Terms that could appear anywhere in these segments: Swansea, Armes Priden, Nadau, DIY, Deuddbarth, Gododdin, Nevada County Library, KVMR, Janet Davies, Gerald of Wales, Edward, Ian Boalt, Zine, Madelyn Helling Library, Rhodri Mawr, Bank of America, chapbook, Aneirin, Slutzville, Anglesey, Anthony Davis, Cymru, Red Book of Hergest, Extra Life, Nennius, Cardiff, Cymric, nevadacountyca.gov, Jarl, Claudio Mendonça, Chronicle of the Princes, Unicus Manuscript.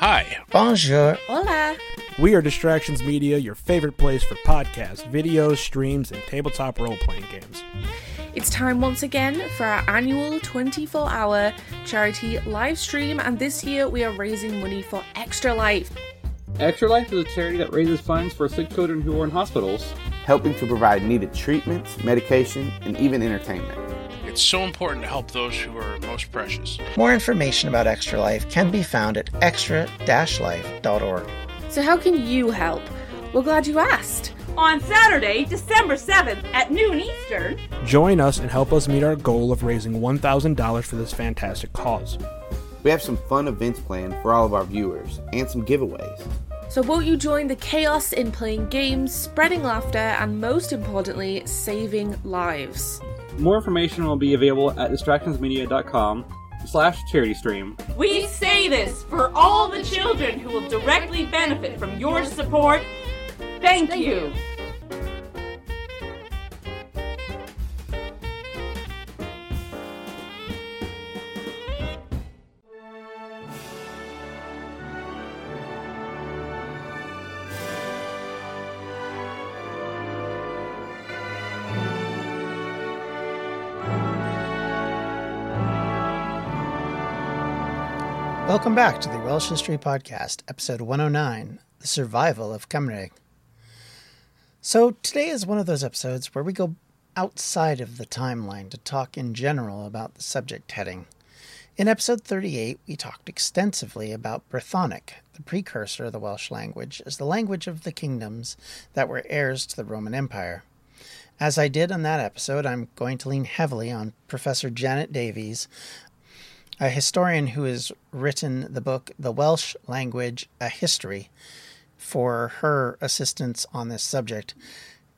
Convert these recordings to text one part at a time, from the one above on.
Hi. Bonjour. Hola. We are Distractions Media, your favorite place for podcasts, videos, streams, and tabletop role-playing games. It's time once again for our annual 24-hour charity live stream, and this year we are raising money for Extra Life. Extra Life is a charity that raises funds for sick children who are in hospitals, helping to provide needed treatments, medication, and even entertainment. It's so important to help those who are most precious. More information about Extra Life can be found at extra-life.org. So how can you help? We're glad you asked. On Saturday, December 7th at noon Eastern, join us and help us meet our goal of raising $1,000 for this fantastic cause. We have some fun events planned for all of our viewers and some giveaways. So won't you join the chaos in playing games, spreading laughter, and most importantly, saving lives? More information will be available at distractionsmedia.com/charitystream. We say this for all the children who will directly benefit from your support. Thank you. Welcome back to the Welsh History Podcast, episode 109, The Survival of Cymru. So today is one of those episodes where we go outside of the timeline to talk in general about the subject heading. In episode 38, we talked extensively about Brythonic, the precursor of the Welsh language, as the language of the kingdoms that were heirs to the Roman Empire. As I did on that episode, I'm going to lean heavily on Professor Janet Davies, a historian who has written the book, The Welsh Language, A History, for her assistance on this subject,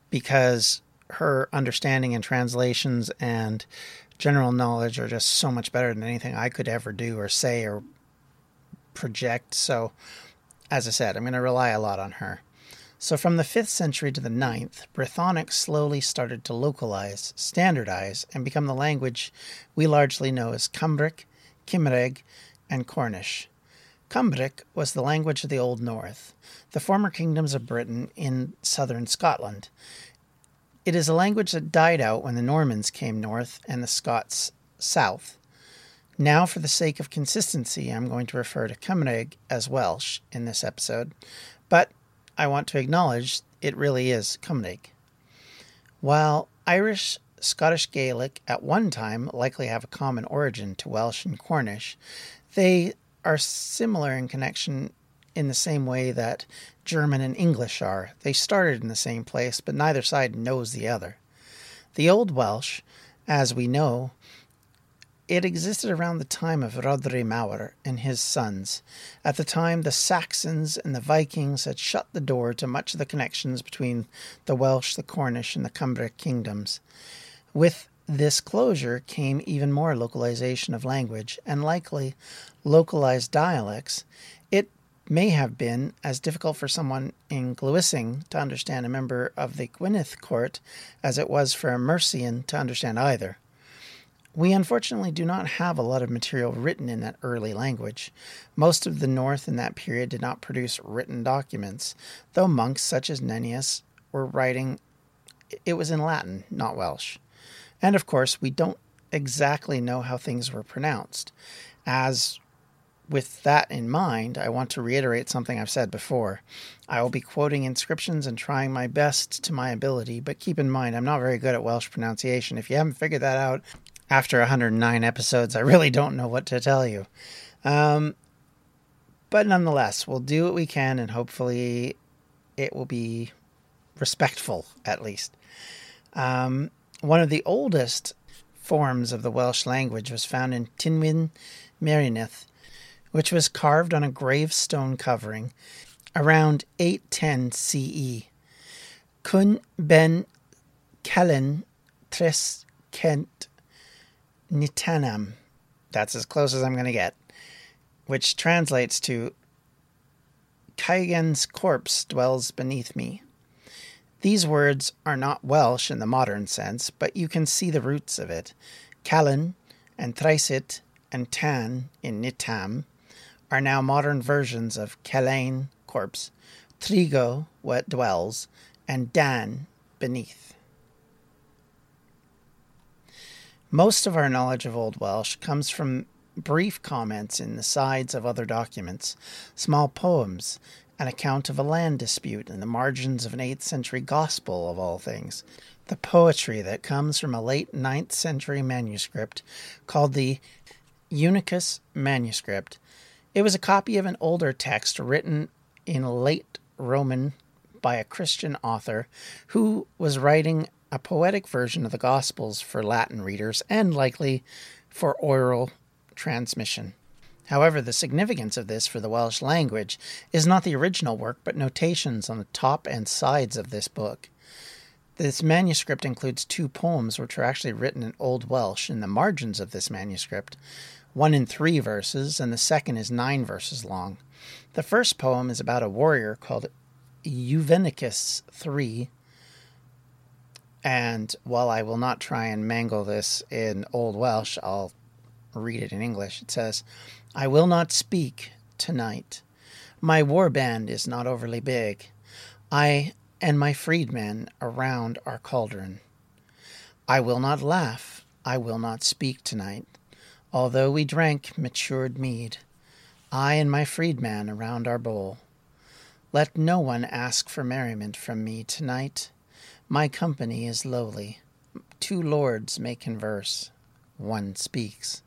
because her understanding and translations and general knowledge are just so much better than anything I could ever do or say or project. So, as I said, I'm going to rely a lot on her. So from the 5th century to the 9th, Brythonic slowly started to localize, standardize, and become the language we largely know as Cymric, Cymraeg, and Cornish. Cymric was the language of the Old North, the former kingdoms of Britain in southern Scotland. It is a language that died out when the Normans came north and the Scots south. Now, for the sake of consistency, I'm going to refer to Cymraeg as Welsh in this episode, but I want to acknowledge it really is Cymraeg. While Irish Scottish Gaelic at one time likely have a common origin to Welsh and Cornish, they are similar in connection in the same way that German and English are. They started in the same place, but neither side knows the other. The Old Welsh, as we know, it existed around the time of Rhodri Mawr and his sons. At the time, the Saxons and the Vikings had shut the door to much of the connections between the Welsh, the Cornish, and the Cymric kingdoms. With this closure came even more localization of language, and likely localized dialects. It may have been as difficult for someone in Glewising to understand a member of the Gwynedd court as it was for a Mercian to understand either. We unfortunately do not have a lot of material written in that early language. Most of the North in that period did not produce written documents, though monks such as Nennius were writing. It was in Latin, not Welsh. And of course, we don't exactly know how things were pronounced. As with that in mind, I want to reiterate something I've said before. I will be quoting inscriptions and trying my best to my ability, but keep in mind, I'm not very good at Welsh pronunciation. If you haven't figured that out, after 109 episodes, I really don't know what to tell you. But nonetheless, we'll do what we can, and hopefully it will be respectful, at least. One of the oldest forms of the Welsh language was found in Tynwyn Merinith which was carved on a gravestone covering around 810 CE. Cwn ben Celyn Tris Kent Nitanam. That's as close as I'm going to get, which translates to Caigen's corpse dwells beneath me. These words are not Welsh in the modern sense, but you can see the roots of it. Callan and Thrasit and Tan in Nitam are now modern versions of Celain, corpse, Trigo, what dwells, and Dan, beneath. Most of our knowledge of Old Welsh comes from brief comments in the sides of other documents, small poems, an account of a land dispute in the margins of an 8th century gospel of all things, the poetry that comes from a late 9th century manuscript called the Unicus Manuscript. It was a copy of an older text written in late Roman by a Christian author who was writing a poetic version of the Gospels for Latin readers and likely for oral transmission. However, the significance of this for the Welsh language is not the original work, but notations on the top and sides of this book. This manuscript includes two poems which were actually written in Old Welsh in the margins of this manuscript, one in 3 verses, and the second is 9 verses long. The first poem is about a warrior called Juvenicus III, and while I will not try and mangle this in Old Welsh, I'll read it in English. It says, "I will not speak tonight. My war band is not overly big. I and my freedmen around our cauldron. I will not laugh. I will not speak tonight. Although we drank matured mead, I and my freedman around our bowl. Let no one ask for merriment from me tonight. My company is lowly. 2 lords may converse. One speaks."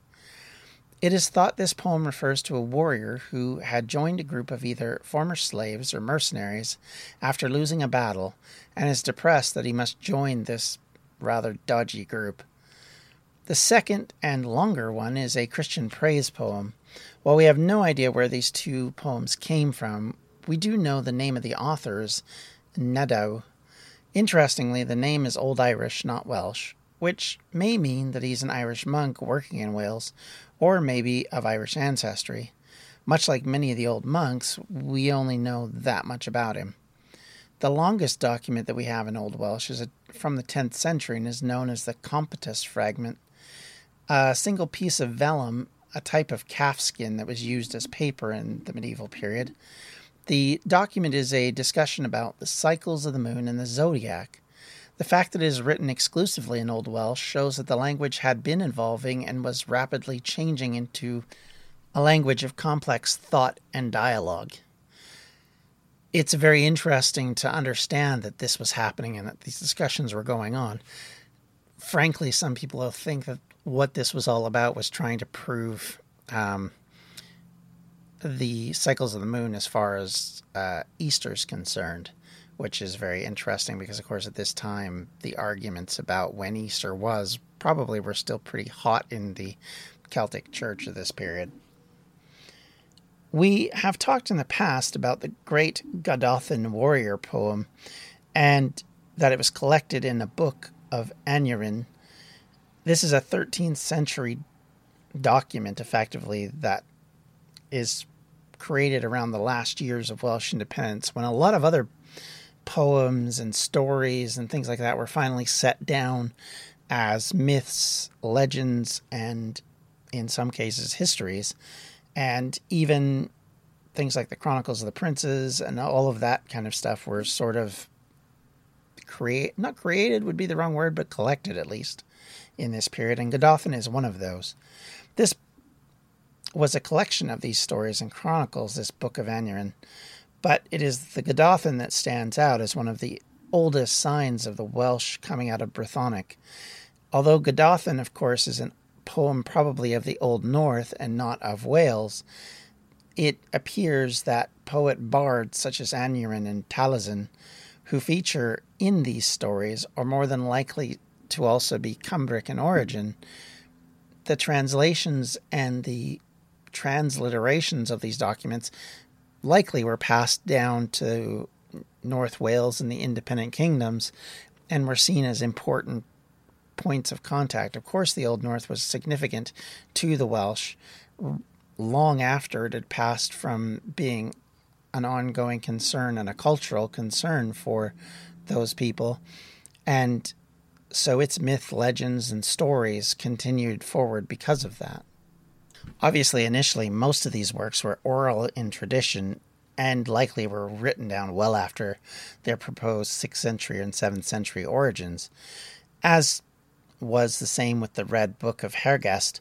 It is thought this poem refers to a warrior who had joined a group of either former slaves or mercenaries after losing a battle and is depressed that he must join this rather dodgy group. The second and longer one is a Christian praise poem. While we have no idea where these two poems came from, we do know the name of the authors, Nadau. Interestingly, the name is Old Irish, not Welsh, which may mean that he's an Irish monk working in Wales, or maybe of Irish ancestry. Much like many of the old monks, we only know that much about him. The longest document that we have in Old Welsh is from the 10th century and is known as the Computus Fragment, a single piece of vellum, a type of calfskin that was used as paper in the medieval period. The document is a discussion about the cycles of the moon and the zodiac. The fact that it is written exclusively in Old Welsh shows that the language had been evolving and was rapidly changing into a language of complex thought and dialogue. It's very interesting to understand that this was happening and that these discussions were going on. Frankly, some people think that what this was all about was trying to prove the cycles of the moon as far as Easter's concerned, which is very interesting because, of course, at this time, the arguments about when Easter was probably were still pretty hot in the Celtic Church of this period. We have talked in the past about the great Gododdin warrior poem and that it was collected in a book of Aneirin. This is a 13th century document, effectively, that is created around the last years of Welsh independence, when a lot of other poems and stories and things like that were finally set down as myths, legends, and in some cases histories, and even things like the Chronicles of the Princes and all of that kind of stuff were sort of not created would be the wrong word, but collected at least in this period, and Gododdin is one of those. This was a collection of these stories and chronicles, this Book of Aneirin, but it is the Gododdin that stands out as one of the oldest signs of the Welsh coming out of Brythonic. Although Gododdin, of course, is a poem probably of the Old North and not of Wales, it appears that poet bards such as Aneirin and Taliesin, who feature in these stories, are more than likely to also be Cumbric in origin. The translations and the transliterations of these documents likely were passed down to North Wales and the independent kingdoms and were seen as important points of contact. Of course, the Old North was significant to the Welsh long after it had passed from being an ongoing concern and a cultural concern for those people. And so its myth, legends, and stories continued forward because of that. Obviously, initially, most of these works were oral in tradition and likely were written down well after their proposed 6th century and 7th century origins, as was the same with the Red Book of Hergest,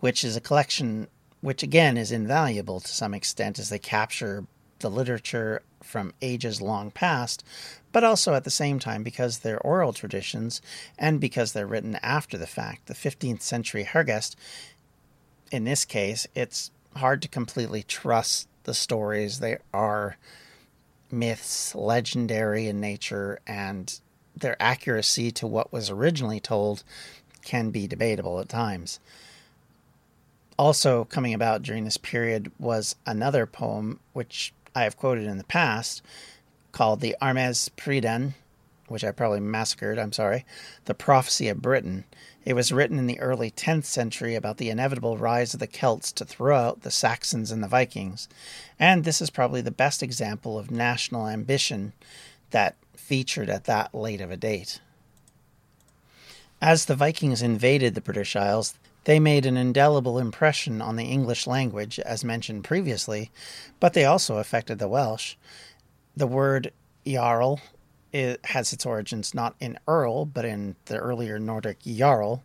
which is a collection which, again, is invaluable to some extent as they capture the literature from ages long past, but also at the same time because they're oral traditions and because they're written after the fact. The 15th century Hergest, in this case, it's hard to completely trust the stories. They are myths, legendary in nature, and their accuracy to what was originally told can be debatable at times. Also coming about during this period was another poem, which I have quoted in the past, called the Armes Priden, which I probably massacred, I'm sorry, The Prophecy of Britain. It was written in the early 10th century about the inevitable rise of the Celts to throw out the Saxons and the Vikings. And this is probably the best example of national ambition that featured at that late of a date. As the Vikings invaded the British Isles, they made an indelible impression on the English language, as mentioned previously, but they also affected the Welsh. The word Jarl has its origins not in Earl, but in the earlier Nordic Jarl.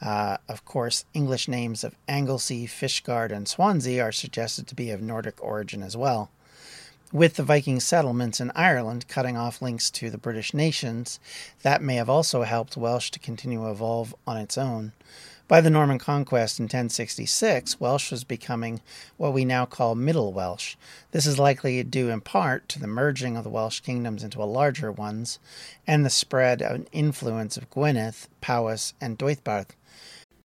Of course, English names of Anglesey, Fishguard, and Swansea are suggested to be of Nordic origin as well. With the Viking settlements in Ireland cutting off links to the British nations, that may have also helped Welsh to continue to evolve on its own. By the Norman Conquest in 1066, Welsh was becoming what we now call Middle Welsh. This is likely due in part to the merging of the Welsh kingdoms into larger ones and the spread and influence of Gwynedd, Powys, and Deuddbarth.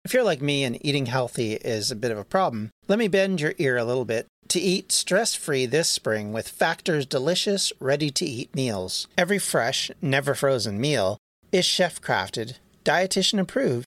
If you're like me and eating healthy is a bit of a problem, let me bend your ear a little bit to eat stress-free this spring with Factor's delicious, ready-to-eat meals. Every fresh, never-frozen meal is chef-crafted, dietitian-approved,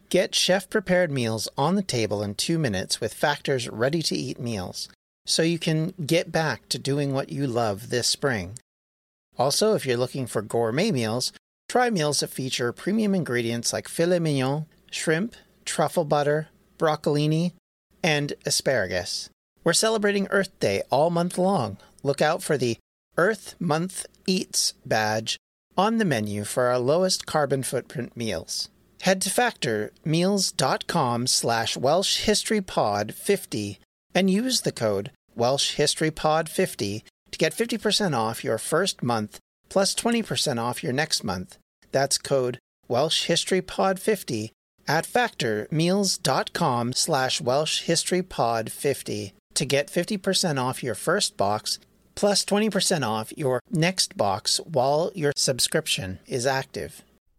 Get chef-prepared meals on the table in 2 minutes with Factor's ready-to-eat meals, so you can get back to doing what you love this spring. Also, if you're looking for gourmet meals, try meals that feature premium ingredients like filet mignon, shrimp, truffle butter, broccolini, and asparagus. We're celebrating Earth Day all month long. Look out for the Earth Month Eats badge on the menu for our lowest carbon footprint meals. Head to factormeals.com/WelshHistoryPod50 and use the code WelshHistoryPod50 to get 50% off your first month plus 20% off your next month. That's code WelshHistoryPod50 at factormeals.com/WelshHistoryPod50 to get 50% off your first box plus 20% off your next box while your subscription is active.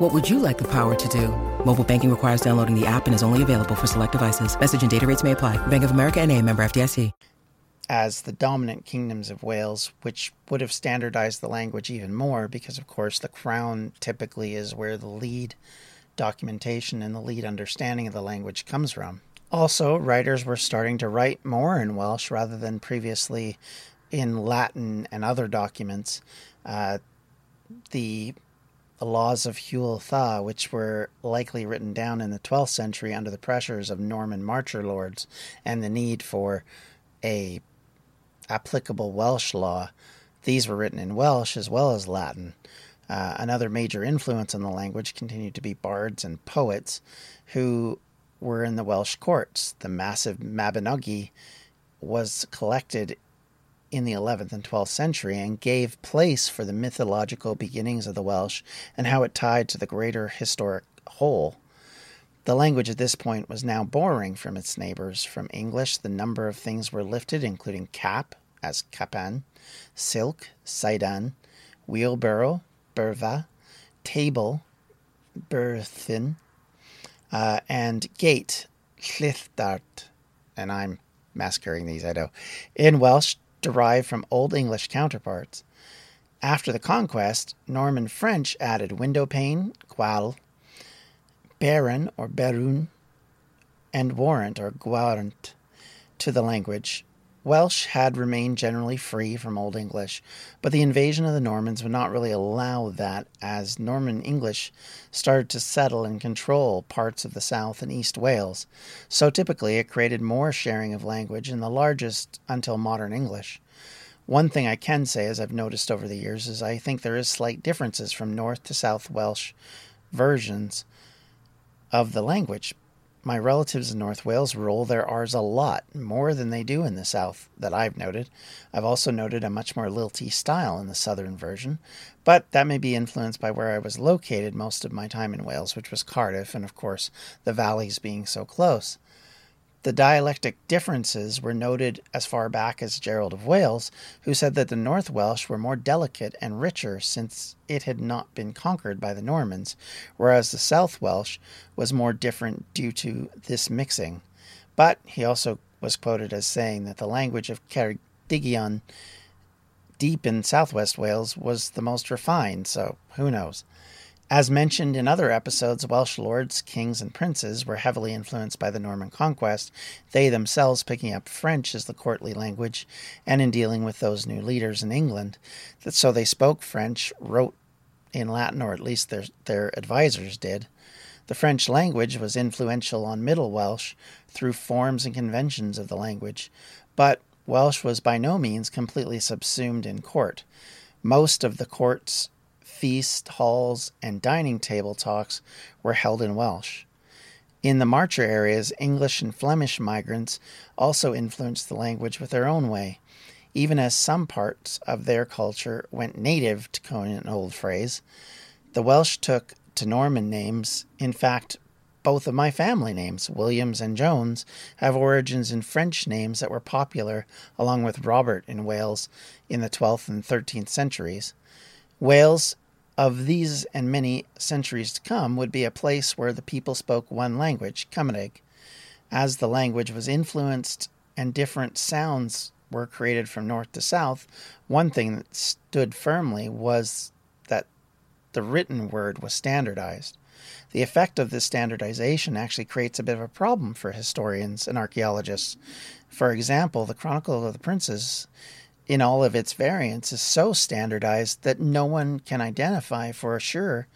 What would you like the power to do? Mobile banking requires downloading the app and is only available for select devices. Message and data rates may apply. Bank of America N.A., member FDIC. As the dominant kingdoms of Wales, which would have standardized the language even more because, of course, the crown typically is where the lead documentation and the lead understanding of the language comes from. Also, writers were starting to write more in Welsh rather than previously in Latin and other documents. The the laws of Hywel Dda, which were likely written down in the 12th century under the pressures of Norman marcher lords and the need for a applicable Welsh law. These were written in Welsh as well as Latin. Another major influence on the language continued to be bards and poets who were in the Welsh courts. The massive Mabinogi was collected in the 11th and 12th century and gave place for the mythological beginnings of the Welsh and how it tied to the greater historic whole. The language at this point was now borrowing from its neighbors. From English, the number of things were lifted, including cap, as capan, silk, seidan, wheelbarrow, berva, table, berthin, and gate, llithdart, and I'm masquering these, I know, in Welsh, derived from Old English counterparts. After the conquest, Norman French added window pane, gwal, baron or berun, and warrant or gwarant to the language. Welsh had remained generally free from Old English, but the invasion of the Normans would not really allow that, as Norman English started to settle and control parts of the South and East Wales, so typically it created more sharing of language in the largest until modern English. One thing I can say, as I've noticed over the years, is I think there is slight differences from North to South Welsh versions of the language. My relatives in North Wales roll their R's a lot, more than they do in the South, that I've noted. I've also noted a much more lilty style in the Southern version, but that may be influenced by where I was located most of my time in Wales, which was Cardiff, and of course, the valleys being so close. The dialectic differences were noted as far back as Gerald of Wales, who said that the North Welsh were more delicate and richer since it had not been conquered by the Normans, whereas the South Welsh was more different due to this mixing. But he also was quoted as saying that the language of Ceredigion, deep in southwest Wales, was the most refined, so who knows. As mentioned in other episodes, Welsh lords, kings, and princes were heavily influenced by the Norman conquest, they themselves picking up French as the courtly language, and in dealing with those new leaders in England. So they spoke French, wrote in Latin, or at least their advisors did. The French language was influential on Middle Welsh through forms and conventions of the language, but Welsh was by no means completely subsumed in court. Most of the court's feast halls and dining table talks were held in Welsh. In the Marcher areas, English and Flemish migrants also influenced the language with their own way, even as some parts of their culture went native, to coin an old phrase. The Welsh took to Norman names. In fact, both of my family names, Williams and Jones, have origins in French names that were popular, along with Robert in Wales in the 12th and 13th centuries. Wales, of these and many centuries to come, would be a place where the people spoke one language, Cymraeg. As the language was influenced and different sounds were created from north to south, one thing that stood firmly was that the written word was standardized. The effect of this standardization actually creates a bit of a problem for historians and archaeologists. For example, the Chronicle of the Princes, in all of its variants, is so standardized that no one can identify for sure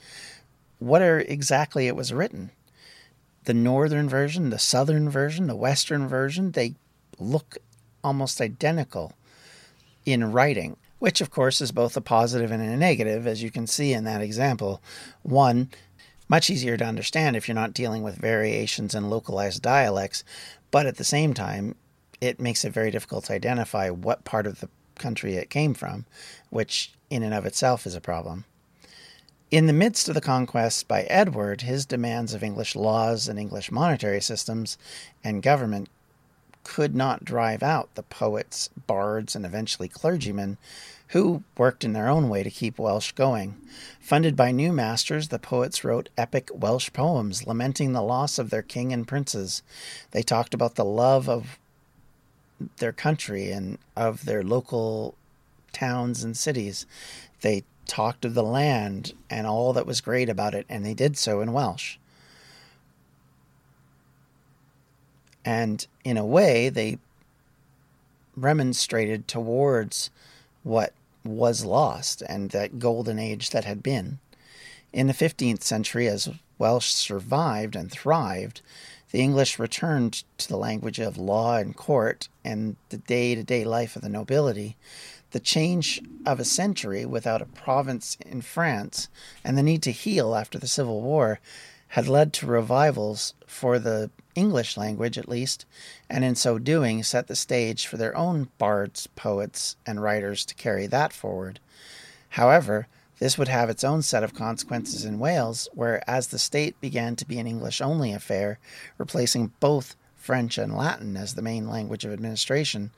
what exactly it was written. The northern version, the southern version, the western version, they look almost identical in writing, which of course is both a positive and a negative, as you can see in that example. One, much easier to understand if you're not dealing with variations and localized dialects, but at the same time, it makes it very difficult to identify what part of the country it came from, which in and of itself is a problem. In the midst of the conquest by Edward, his demands of English laws and English monetary systems and government could not drive out the poets, bards, and eventually clergymen who worked in their own way to keep Welsh going. Funded by new masters, the poets wrote epic Welsh poems lamenting the loss of their king and princes. They talked about the love of their country and of their local towns and cities. They talked of the land and all that was great about it, and they did so in Welsh. And in a way, they remonstrated towards what was lost and that golden age that had been. In the 15th century, as Welsh survived and thrived, the English returned to the language of law and court and the day-to-day life of the nobility. The change of a century without a province in France and the need to heal after the Civil War had led to revivals for the English language, at least, and in so doing set the stage for their own bards, poets, and writers to carry that forward. However, this would have its own set of consequences in Wales, where as the state began to be an English-only affair, replacing both French and Latin as the main language of administration,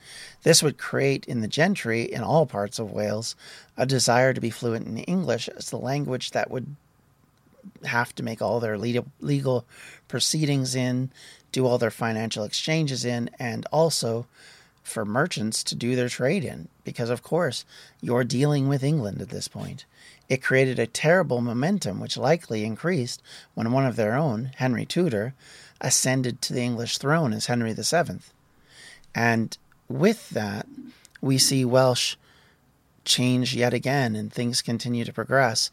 this would create in the gentry in all parts of Wales a desire to be fluent in English as the language that would have to make all their legal proceedings in, do all their financial exchanges in, and also for merchants to do their trade in, because of course you're dealing with England at this point. It created a terrible momentum which likely increased when one of their own, Henry Tudor, ascended to the English throne as Henry VII. And with that, we see Welsh change yet again, and things continue to progress.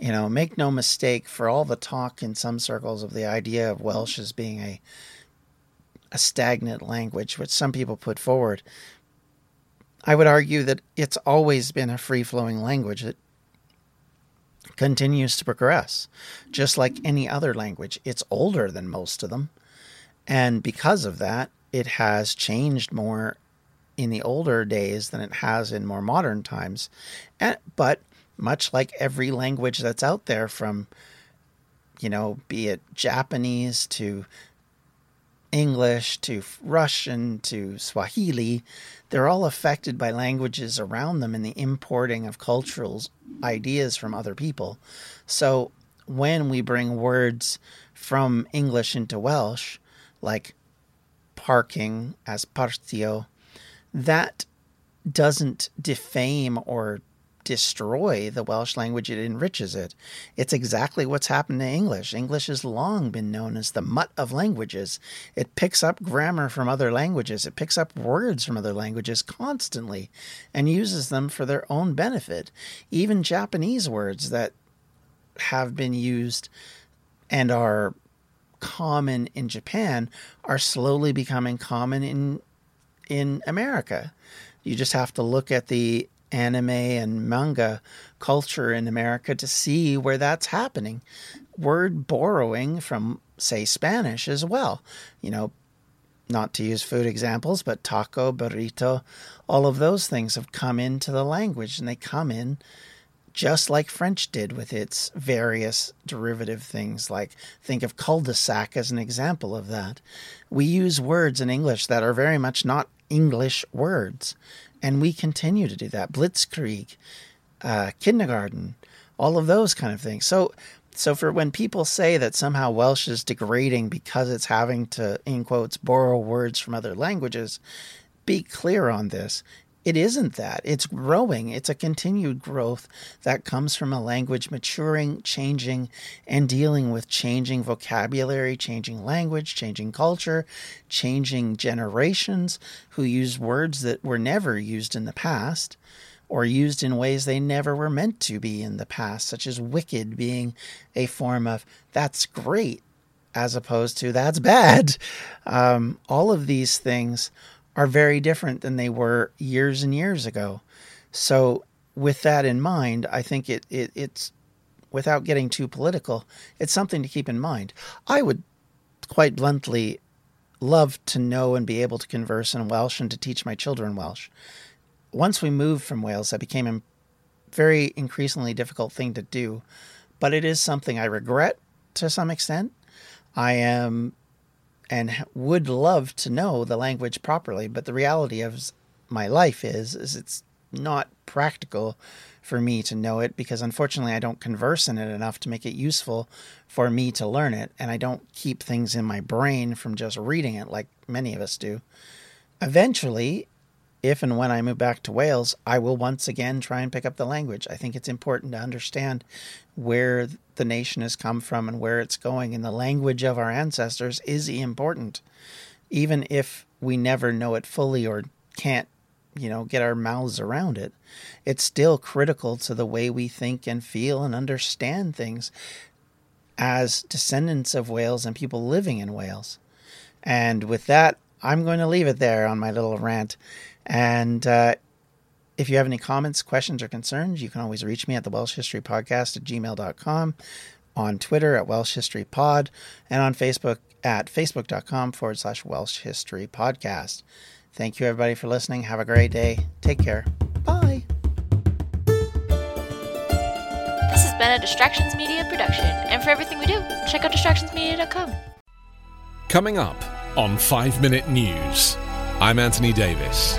You know, make no mistake, for all the talk in some circles of the idea of Welsh as being a stagnant language, which some people put forward, I would argue that it's always been a free-flowing language that continues to progress, just like any other language. It's older than most of them, and because of that, it has changed more in the older days than it has in more modern times. But much like every language that's out there, from, you know, be it Japanese to English to Russian to Swahili, they're all affected by languages around them and the importing of cultural ideas from other people. So when we bring words from English into Welsh, like parking as partio, that doesn't defame or destroy the Welsh language, it enriches it. It's exactly what's happened to English. English has long been known as the mutt of languages. It picks up grammar from other languages. It picks up words from other languages constantly and uses them for their own benefit. Even Japanese words that have been used and are common in Japan are slowly becoming common in America. You just have to look at the anime and manga culture in America to see where that's happening. Word borrowing from, say, Spanish as well. You know, not to use food examples, but taco, burrito, all of those things have come into the language, and they come in just like French did with its various derivative things. Like, think of cul-de-sac as an example of that. We use words in English that are very much not English words, and we continue to do that. Blitzkrieg, kindergarten, all of those kind of things. So for when people say that somehow Welsh is degrading because it's having to, in quotes, borrow words from other languages, be clear on this. It isn't that. It's growing. It's a continued growth that comes from a language maturing, changing, and dealing with changing vocabulary, changing language, changing culture, changing generations who use words that were never used in the past, or used in ways they never were meant to be in the past, such as wicked being a form of that's great as opposed to that's bad. All of these things are very different than they were years and years ago. So with that in mind, I think it's, without getting too political, it's something to keep in mind. I would quite bluntly love to know and be able to converse in Welsh and to teach my children Welsh. Once we moved from Wales, that became a very increasingly difficult thing to do, but it is something I regret to some extent. I am, and would love to know the language properly, but the reality of my life is it's not practical for me to know it, because unfortunately I don't converse in it enough to make it useful for me to learn it, and I don't keep things in my brain from just reading it like many of us do. Eventually, if and when I move back to Wales, I will once again try and pick up the language. I think it's important to understand where the nation has come from and where it's going, and the language of our ancestors is important, even if we never know it fully or can't get our mouths around it. It's still critical to the way we think and feel and understand things as descendants of Wales and people living in Wales. And with that, I'm going to leave it there on my little rant. And if you have any comments, questions, or concerns, you can always reach me at the Welsh History Podcast at gmail.com, on Twitter at Welsh History Pod, and on Facebook at facebook.com/Welsh History Podcast. Thank you, everybody, for listening. Have a great day. Take care. Bye. This has been a Distractions Media production. And for everything we do, check out distractionsmedia.com. Coming up on 5 Minute News, I'm Anthony Davis.